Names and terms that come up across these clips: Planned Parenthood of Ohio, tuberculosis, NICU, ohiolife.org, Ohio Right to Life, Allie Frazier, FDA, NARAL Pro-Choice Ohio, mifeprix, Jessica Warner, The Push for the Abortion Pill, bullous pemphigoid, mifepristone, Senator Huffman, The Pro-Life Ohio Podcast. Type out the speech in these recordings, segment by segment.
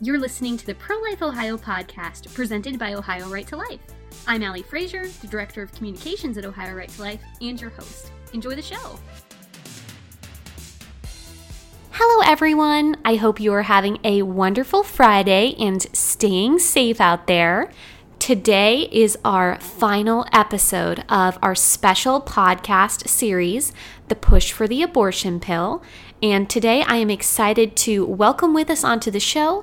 You're listening to the Pro-Life Ohio Podcast, presented by Ohio Right to Life. I'm Allie Frazier, the Director of Communications at Ohio Right to Life, and your host. Enjoy the show. Hello, everyone. I hope you are having a wonderful Friday and staying safe out there. Today is our final episode of our special podcast series, The Push for the Abortion Pill. And today I am excited to welcome with us onto the show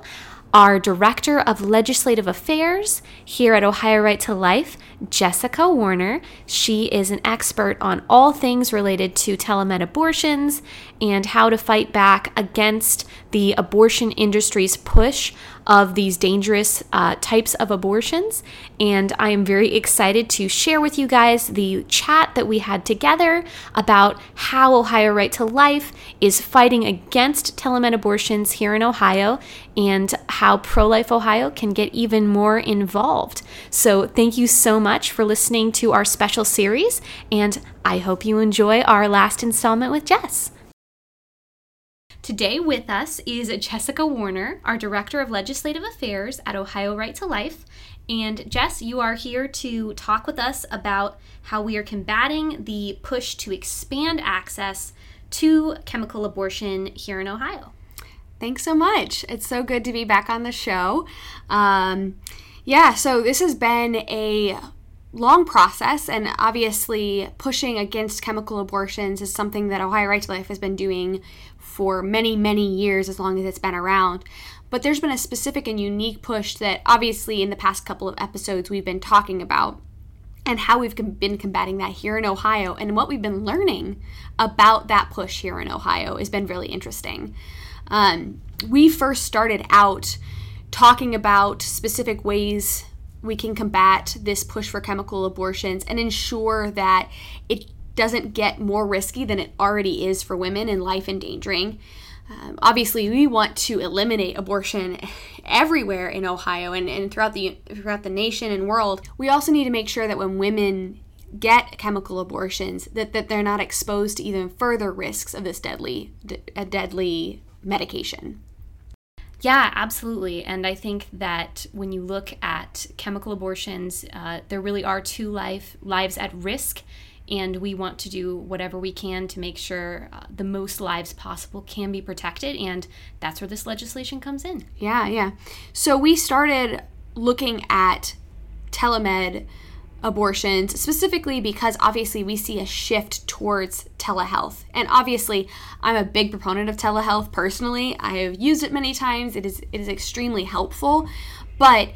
our Director of Legislative Affairs here at Ohio Right to Life, Jessica Warner. She is an expert on all things related to telemed abortions and how to fight back against the abortion industry's push of these dangerous types of abortions. And I am very excited to share with you guys the chat that we had together about how Ohio Right to Life is fighting against telemed abortions here in Ohio and how Pro-Life Ohio can get even more involved. So thank you so much for listening to our special series, and I hope you enjoy our last installment with Jess. Today with us is Jessica Warner, our Director of Legislative Affairs at Ohio Right to Life. And Jess, you are here to talk with us about how we are combating the push to expand access to chemical abortion here in Ohio. Thanks so much. It's so good to be back on the show. So this has been a long process, and obviously pushing against chemical abortions is something that Ohio Right to Life has been doing for many, many years, as long as it's been around. But there's been a specific and unique push that obviously in the past couple of episodes we've been talking about, and how we've been combating that here in Ohio, and what we've been learning about that push here in Ohio has been really interesting. We first started out talking about specific ways we can combat this push for chemical abortions and ensure that it doesn't get more risky than it already is for women and life endangering. Obviously, we want to eliminate abortion everywhere in Ohio and throughout the nation and world. We also need to make sure that when women get chemical abortions, that they're not exposed to even further risks of this deadly medication. Yeah, absolutely. And I think that when you look at chemical abortions, there really are two lives at risk, and we want to do whatever we can to make sure the most lives possible can be protected, and that's where this legislation comes in. Yeah. So we started looking at telemed abortions specifically because obviously we see a shift towards telehealth, and obviously I'm a big proponent of telehealth personally. I have used it many times. It is extremely helpful, but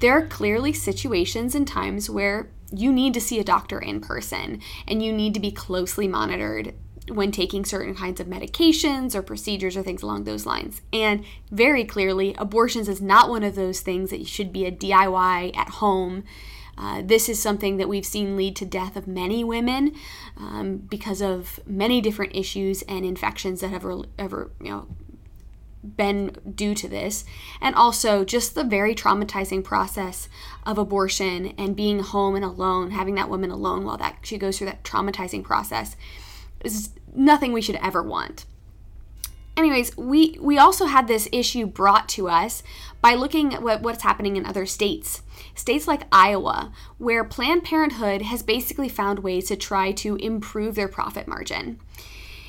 there are clearly situations and times where you need to see a doctor in person and you need to be closely monitored when taking certain kinds of medications or procedures or things along those lines. And very clearly, abortions is not one of those things that should be a DIY at home. This is something that we've seen lead to death of many women because of many different issues and infections that have been due to this, and also just the very traumatizing process of abortion and being home and alone, having that woman alone while that she goes through that traumatizing process is nothing we should ever want. Anyways, we also had this issue brought to us by looking at what's happening in other states. States like Iowa, where Planned Parenthood has basically found ways to try to improve their profit margin.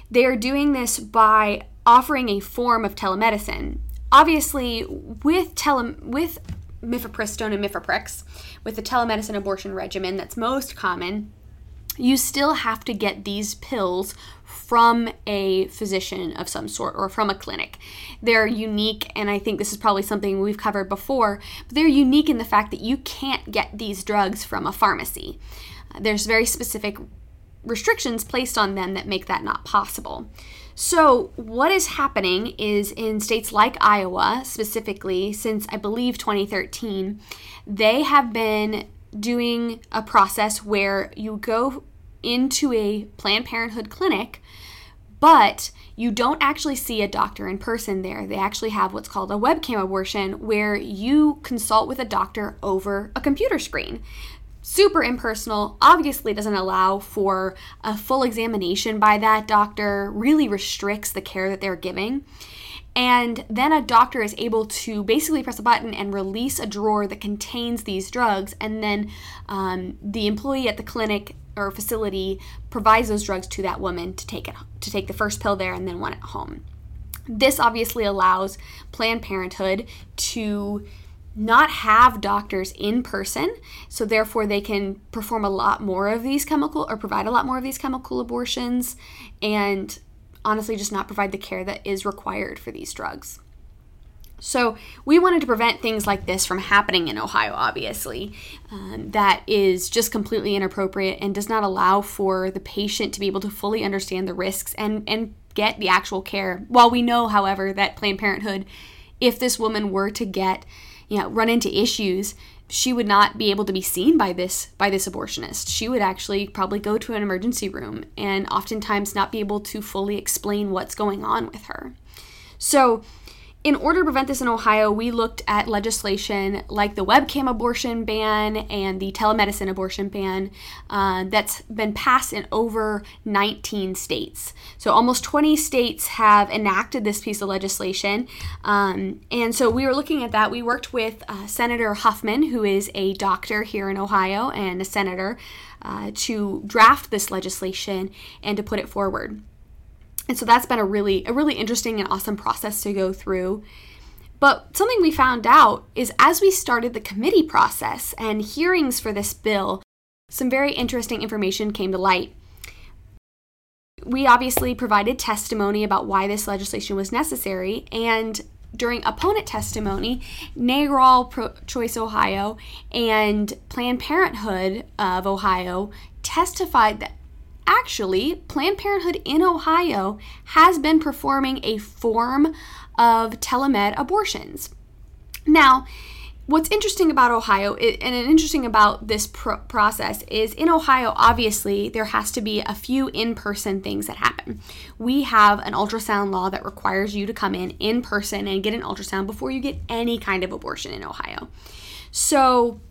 They are doing this by offering a form of telemedicine. Obviously, with mifepristone and mifeprix, with the telemedicine abortion regimen that's most common, you still have to get these pills from a physician of some sort or from a clinic. They're unique, and I think this is probably something we've covered before, but they're unique in the fact that you can't get these drugs from a pharmacy. There's very specific restrictions placed on them that make that not possible. So what is happening is in states like Iowa, specifically, since I believe 2013, they have been doing a process where you go into a Planned Parenthood clinic, but you don't actually see a doctor in person there. They actually have what's called a webcam abortion, where you consult with a doctor over a computer screen. Super impersonal, obviously doesn't allow for a full examination by that doctor, really restricts the care that they're giving. And then a doctor is able to basically press a button and release a drawer that contains these drugs. And then the employee at the clinic or facility provides those drugs to that woman to take the first pill there and then one at home. This obviously allows Planned Parenthood to not have doctors in person, so therefore they can perform a lot more of these chemical, or provide a lot more of these chemical abortions, and honestly just not provide the care that is required for these drugs. So we wanted to prevent things like this from happening in Ohio, obviously. That is just completely inappropriate and does not allow for the patient to be able to fully understand the risks and get the actual care. While we know, however, that Planned Parenthood, if this woman were to get, run into issues, she would not be able to be seen by this abortionist. She would actually probably go to an emergency room and oftentimes not be able to fully explain what's going on with her. So in order to prevent this in Ohio, we looked at legislation like the webcam abortion ban and the telemedicine abortion ban that's been passed in over 19 states. So almost 20 states have enacted this piece of legislation. And so we were looking at that. We worked with Senator Huffman, who is a doctor here in Ohio and a senator, to draft this legislation and to put it forward. And so that's been a really interesting and awesome process to go through. But something we found out is as we started the committee process and hearings for this bill, some very interesting information came to light. We obviously provided testimony about why this legislation was necessary, and during opponent testimony, NARAL Pro-Choice Ohio and Planned Parenthood of Ohio testified that actually, Planned Parenthood in Ohio has been performing a form of telemed abortions. Now, what's interesting about Ohio, and interesting about this process, is in Ohio, obviously, there has to be a few in-person things that happen. We have an ultrasound law that requires you to come in person and get an ultrasound before you get any kind of abortion in Ohio. So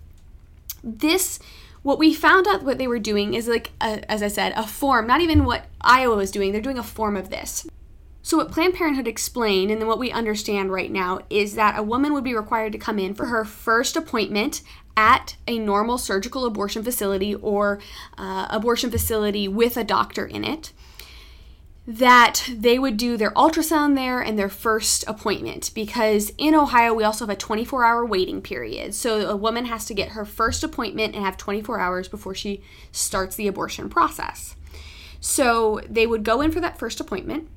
what we found out what they were doing is as I said, a form, not even what Iowa was doing. They're doing a form of this. So what Planned Parenthood explained, and then what we understand right now, is that a woman would be required to come in for her first appointment at a normal surgical abortion facility or abortion facility with a doctor in it, that they would do their ultrasound there and their first appointment, because in Ohio we also have a 24-hour waiting period. So a woman has to get her first appointment and have 24 hours before she starts the abortion process. So they would go in for that first appointment,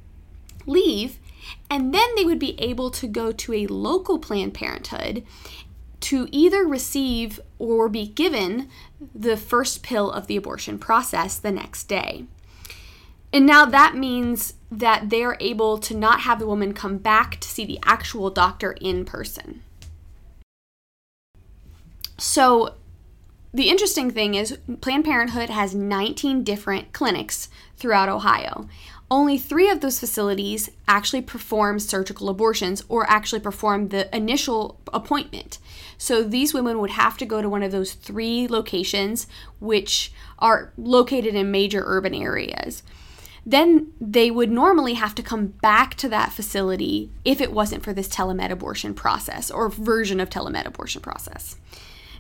leave, and then they would be able to go to a local Planned Parenthood to either receive or be given the first pill of the abortion process the next day. And now that means that they're able to not have the woman come back to see the actual doctor in person. So the interesting thing is Planned Parenthood has 19 different clinics throughout Ohio. Only 3 of those facilities actually perform surgical abortions or actually perform the initial appointment. So these women would have to go to one of those 3 locations, which are located in major urban areas. Then they would normally have to come back to that facility if it wasn't for this telemed abortion process or version of telemed abortion process.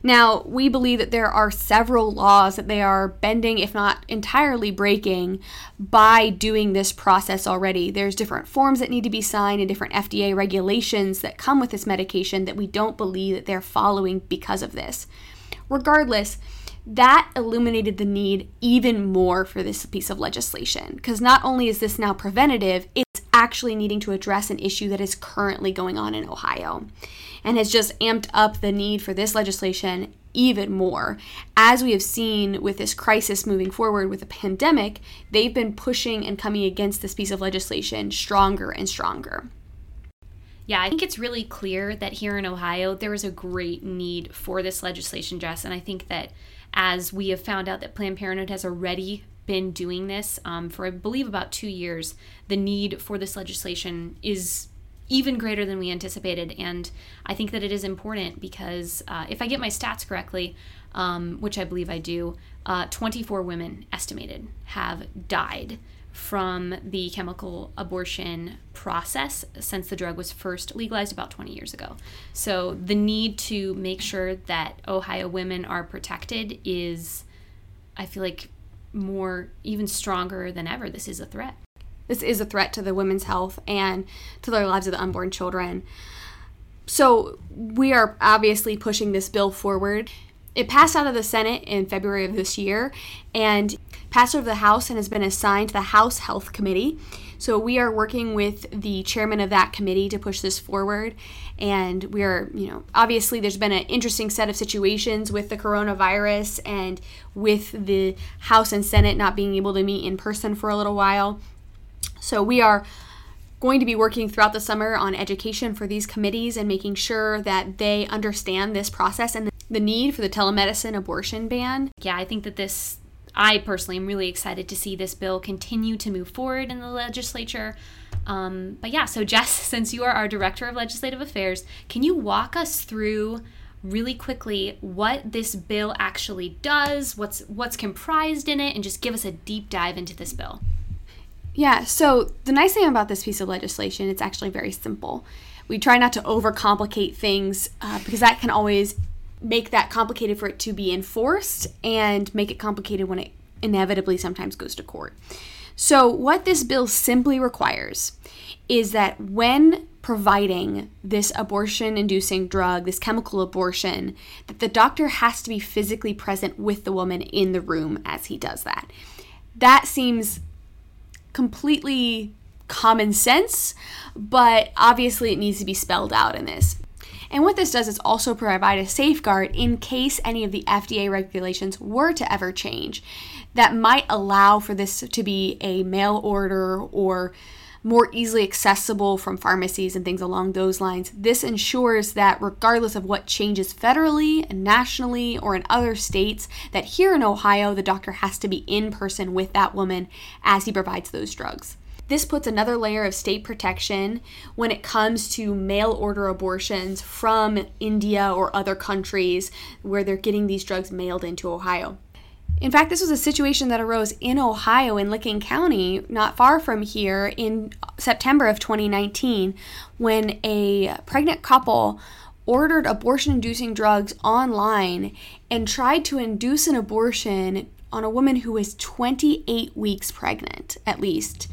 Now, we believe that there are several laws that they are bending, if not entirely breaking, by doing this process already. There's different forms that need to be signed and different FDA regulations that come with this medication that we don't believe that they're following because of this. Regardless, that illuminated the need even more for this piece of legislation, because not only is this now preventative, it's actually needing to address an issue that is currently going on in Ohio, and has just amped up the need for this legislation even more. As we have seen with this crisis moving forward with the pandemic, they've been pushing and coming against this piece of legislation stronger and stronger. Yeah, I think it's really clear that here in Ohio, there is a great need for this legislation, Jess, and I think that as we have found out that Planned Parenthood has already been doing this for, I believe, about 2 years, the need for this legislation is even greater than we anticipated. And I think that it is important because if I get my stats correctly, which I believe I do, 24 women estimated have died from the chemical abortion process since the drug was first legalized about 20 years ago. So the need to make sure that Ohio women are protected is, I feel like, more, even stronger than ever. This is a threat. This is a threat to the women's health and to the lives of the unborn children. So we are obviously pushing this bill forward. It passed out of the Senate in February of this year and passed over the House and has been assigned to the House Health Committee. So we are working with the chairman of that committee to push this forward. And we are, you know, obviously there's been an interesting set of situations with the coronavirus and with the House and Senate not being able to meet in person for a little while. So we are going to be working throughout the summer on education for these committees and making sure that they understand this process and the need for the telemedicine abortion ban. Yeah, I think that this, I personally am really excited to see this bill continue to move forward in the legislature. But yeah, so Jess, since you are our Director of Legislative Affairs, can you walk us through really quickly what this bill actually does, what's comprised in it, and just give us a deep dive into this bill? Yeah, so the nice thing about this piece of legislation, it's actually very simple. We try not to overcomplicate things because that can always make that complicated for it to be enforced and make it complicated when it inevitably sometimes goes to court. So what this bill simply requires is that when providing this abortion-inducing drug, this chemical abortion, that the doctor has to be physically present with the woman in the room as he does that. That seems completely common sense, but obviously it needs to be spelled out in this. And what this does is also provide a safeguard in case any of the FDA regulations were to ever change that might allow for this to be a mail order or more easily accessible from pharmacies and things along those lines. This ensures that regardless of what changes federally and nationally or in other states, that here in Ohio, the doctor has to be in person with that woman as he provides those drugs. This puts another layer of state protection when it comes to mail order abortions from India or other countries where they're getting these drugs mailed into Ohio. In fact, this was a situation that arose in Ohio in Licking County, not far from here, in September of 2019, when a pregnant couple ordered abortion-inducing drugs online and tried to induce an abortion on a woman who was 28 weeks pregnant, at least.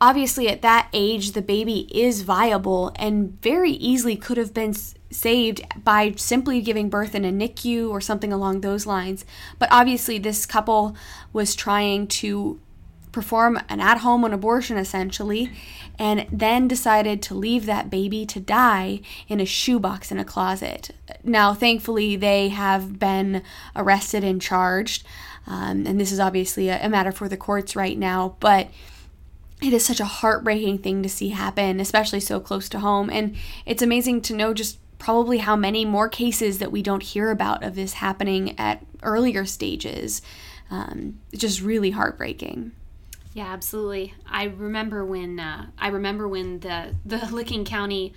Obviously, at that age, the baby is viable and very easily could have been saved by simply giving birth in a NICU or something along those lines. But obviously, this couple was trying to perform an at-home abortion, essentially, and then decided to leave that baby to die in a shoebox in a closet. Now, thankfully, they have been arrested and charged, and this is obviously a matter for the courts right now, but it is such a heartbreaking thing to see happen, especially so close to home. And it's amazing to know just probably how many more cases that we don't hear about of this happening at earlier stages. It's just really heartbreaking. Yeah, absolutely. I remember when the Licking County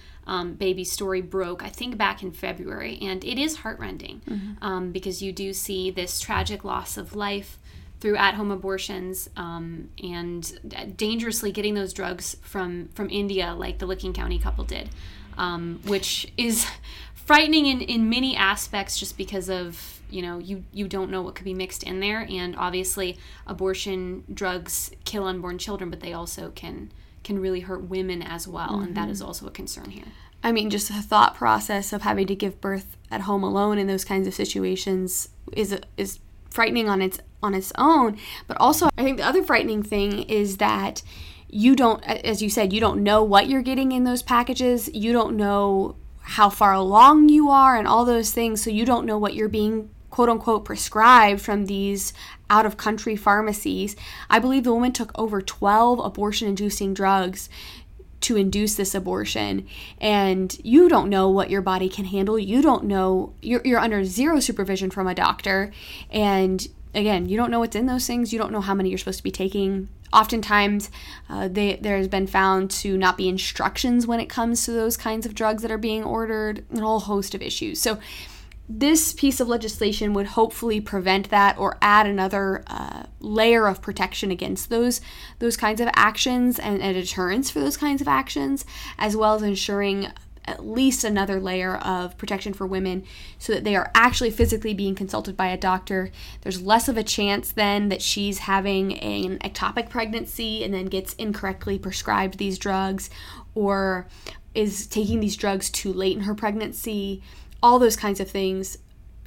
baby story broke, I think back in February, and it is heartrending because you do see this tragic loss of life through at-home abortions and dangerously getting those drugs from India like the Licking County couple did, which is frightening in many aspects just because of, you know, you don't know what could be mixed in there. And obviously abortion drugs kill unborn children, but they also can really hurt women as well. Mm-hmm. And that is also a concern here. I mean, just the thought process of having to give birth at home alone in those kinds of situations is frightening on its own. But also, I think the other frightening thing is that you don't, as you said, you don't know what you're getting in those packages. You don't know how far along you are and all those things. So you don't know what you're being, quote unquote, prescribed from these out of country pharmacies. I believe the woman took over 12 abortion-inducing drugs to induce this abortion, and you don't know what your body can handle. You don't know, you're under zero supervision from a doctor, and again, you don't know what's in those things. You don't know how many you're supposed to be taking. Oftentimes, there has been found to not be instructions when it comes to those kinds of drugs that are being ordered, and a whole host of issues. So This piece of legislation would hopefully prevent that or add another layer of protection against those kinds of actions and a deterrence for those kinds of actions, as well as ensuring at least another layer of protection for women so that they are actually physically being consulted by a doctor. There's less of a chance then that she's having an ectopic pregnancy and then gets incorrectly prescribed these drugs or is taking these drugs too late in her pregnancy. All those kinds of things,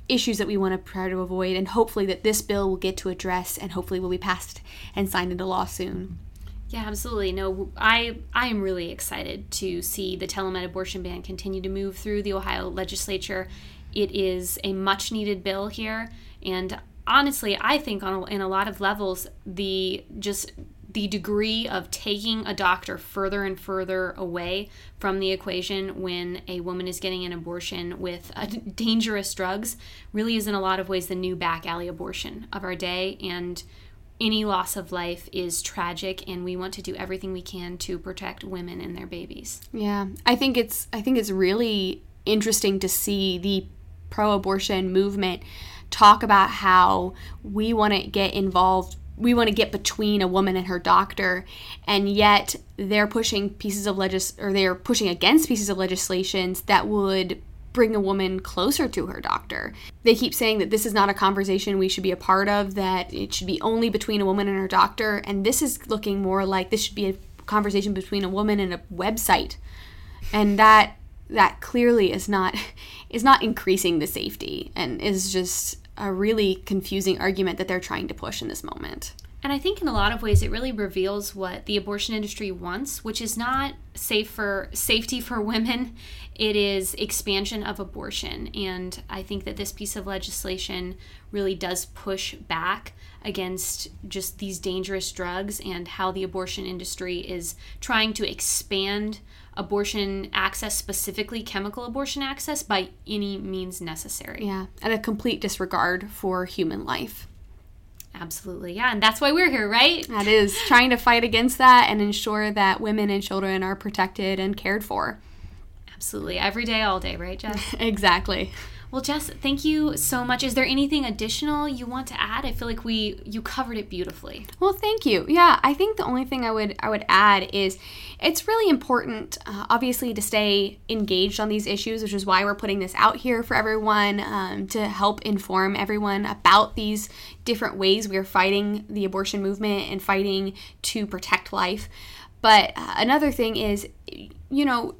issues that we want to try to avoid, and hopefully that this bill will get to address and hopefully will be passed and signed into law soon. Yeah, absolutely. No, I am really excited to see the telemed abortion ban continue to move through the Ohio legislature. It is a much needed bill here. And honestly, I think in a lot of levels, the degree of taking a doctor further and further away from the equation when a woman is getting an abortion with dangerous drugs really is in a lot of ways the new back alley abortion of our day. And any loss of life is tragic, and we want to do everything we can to protect women and their babies. Yeah, I think it's really interesting to see the pro-abortion movement talk about how we want to get involved. We want to get between a woman and her doctor, and yet they're pushing pushing against pieces of legislations that would bring a woman closer to her doctor. They keep saying that this is not a conversation we should be a part of, that it should be only between a woman and her doctor, and this is looking more like this should be a conversation between a woman and a website, and that clearly is not increasing the safety and is just a really confusing argument that they're trying to push in this moment. And I think in a lot of ways it really reveals what the abortion industry wants, which is not safety for women. It is expansion of abortion. And I think that this piece of legislation really does push back against just these dangerous drugs and how the abortion industry is trying to expand abortion access, specifically chemical abortion access, by any means necessary. Yeah, and a complete disregard for human life. Absolutely, yeah, and that's why we're here, right? That is, trying to fight against that and ensure that women and children are protected and cared for. Absolutely, every day, all day, right, Jess? Exactly. Well, Jess, thank you so much. Is there anything additional you want to add? I feel like you covered it beautifully. Well, thank you. Yeah, I think the only thing I would add is it's really important, obviously, to stay engaged on these issues, which is why we're putting this out here for everyone, to help inform everyone about these different ways we are fighting the abortion movement and fighting to protect life. But another thing is,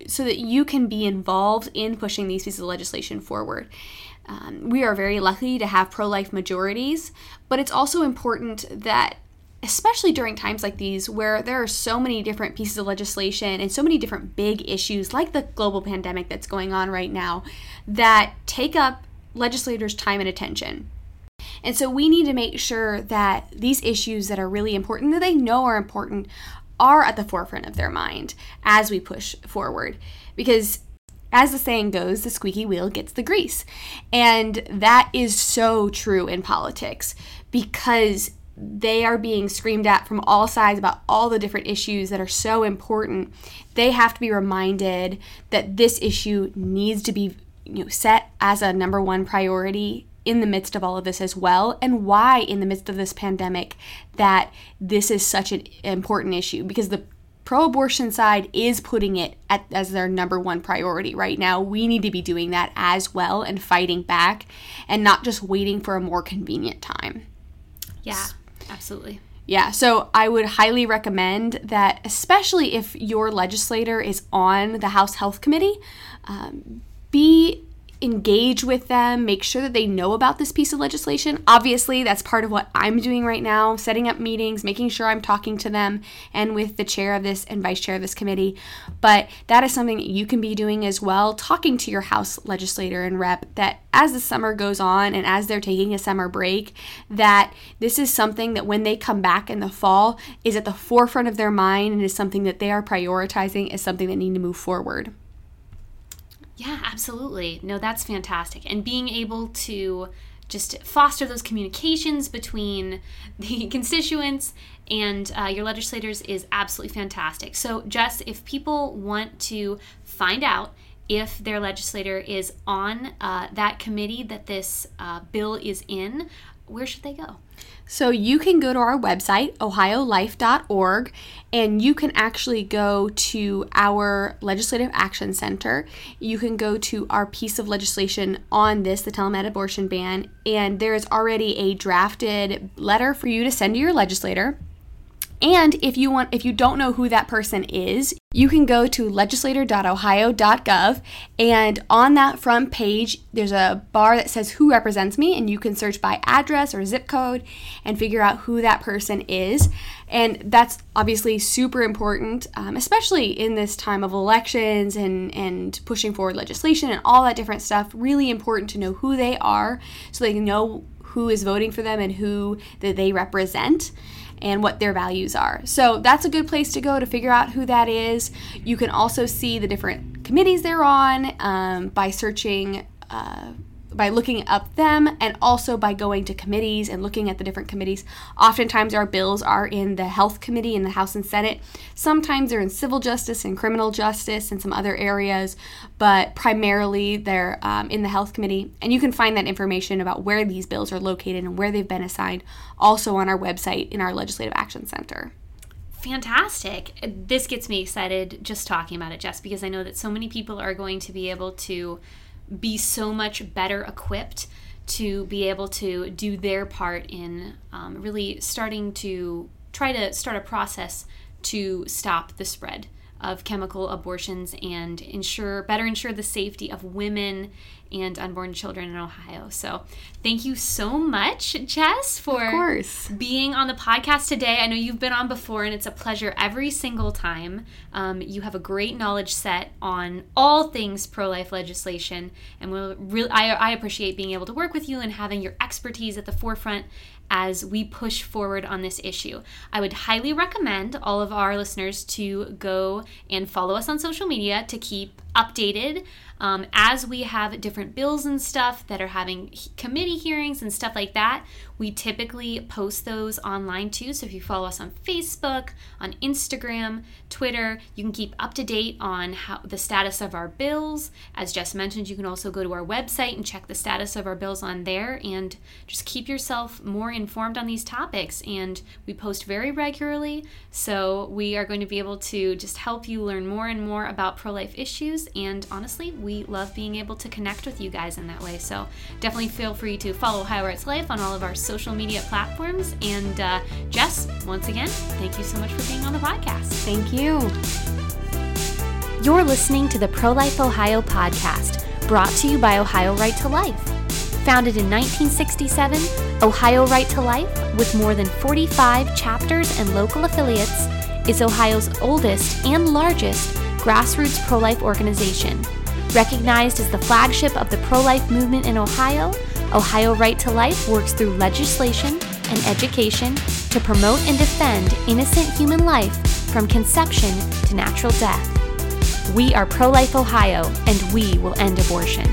so that you can be involved in pushing these pieces of legislation forward. We are very lucky to have pro-life majorities, but it's also important that, especially during times like these where there are so many different pieces of legislation and so many different big issues like the global pandemic that's going on right now, that take up legislators' time and attention. And so we need to make sure that these issues that are really important, that they know are important, are at the forefront of their mind as we push forward, because as the saying goes, the squeaky wheel gets the grease. And that is so true in politics, because they are being screamed at from all sides about all the different issues that are so important. They have to be reminded that this issue needs to be set as a number one priority in the midst of all of this as well, and why in the midst of this pandemic that this is such an important issue, because the pro-abortion side is putting it as their number one priority right now. We need to be doing that as well and fighting back and not just waiting for a more convenient time. Yeah, absolutely. Yeah, so I would highly recommend that, especially if your legislator is on the House Health Committee, engage with them, make sure that they know about this piece of legislation. Obviously, that's part of what I'm doing right now, setting up meetings, making sure I'm talking to them and with the chair of this and vice chair of this committee. But that is something that you can be doing as well, talking to your House legislator and rep, that as the summer goes on and as they're taking a summer break, that this is something that when they come back in the fall is at the forefront of their mind and is something that they are prioritizing as something that need to move forward. Yeah, absolutely. No, that's fantastic. And being able to just foster those communications between the constituents and your legislators is absolutely fantastic. So, Jess, if people want to find out if their legislator is on that committee that this bill is in, where should they go? So you can go to our website, ohiolife.org, and you can actually go to our Legislative Action Center. You can go to our piece of legislation on this, the telemed abortion ban, and there is already a drafted letter for you to send to your legislator. And if you don't know who that person is, you can go to legislator.ohio.gov, and on that front page, there's a bar that says who represents me, and you can search by address or zip code and figure out who that person is. And that's obviously super important, especially in this time of elections and pushing forward legislation and all that different stuff. Really important to know who they are so they know who is voting for them and who that they represent and what their values are. So that's a good place to go to figure out who that is. You can also see the different committees they're on by searching, by looking up them, and also by going to committees and looking at the different committees. Oftentimes our bills are in the Health Committee in the House and Senate. Sometimes they're in Civil Justice and Criminal Justice and some other areas, but primarily they're in the Health Committee. And you can find that information about where these bills are located and where they've been assigned also on our website in our Legislative Action Center. Fantastic. This gets me excited just talking about it, Jess, because I know that so many people are going to be able to be so much better equipped to be able to do their part in really starting to try to start a process to stop the spread of chemical abortions and better ensure the safety of women and unborn children in Ohio. So thank you so much, Jess, for being on the podcast today. I know you've been on before, and it's a pleasure every single time. You have a great knowledge set on all things pro-life legislation, and I appreciate being able to work with you and having your expertise at the forefront as we push forward on this issue. I would highly recommend all of our listeners to go and follow us on social media to keep updated as we have different bills and stuff that are having committee hearings and stuff like that. We typically post those online too, so if you follow us on Facebook, on Instagram, Twitter, you can keep up to date on the status of our bills. As Jess mentioned, you can also go to our website and check the status of our bills on there, and just keep yourself more informed on these topics. And we post very regularly, so we are going to be able to just help you learn more and more about pro-life issues. And honestly, we love being able to connect with you guys in that way. So definitely feel free to follow Ohio Right to Life on all of our social media platforms. And Jess, once again, thank you so much for being on the podcast. Thank you. You're listening to the Pro-Life Ohio podcast, brought to you by Ohio Right to Life. Founded in 1967, Ohio Right to Life, with more than 45 chapters and local affiliates, is Ohio's oldest and largest grassroots pro-life organization. Recognized as the flagship of the pro-life movement in Ohio, Ohio Right to Life works through legislation and education to promote and defend innocent human life from conception to natural death. We are Pro-Life Ohio, and we will end abortion.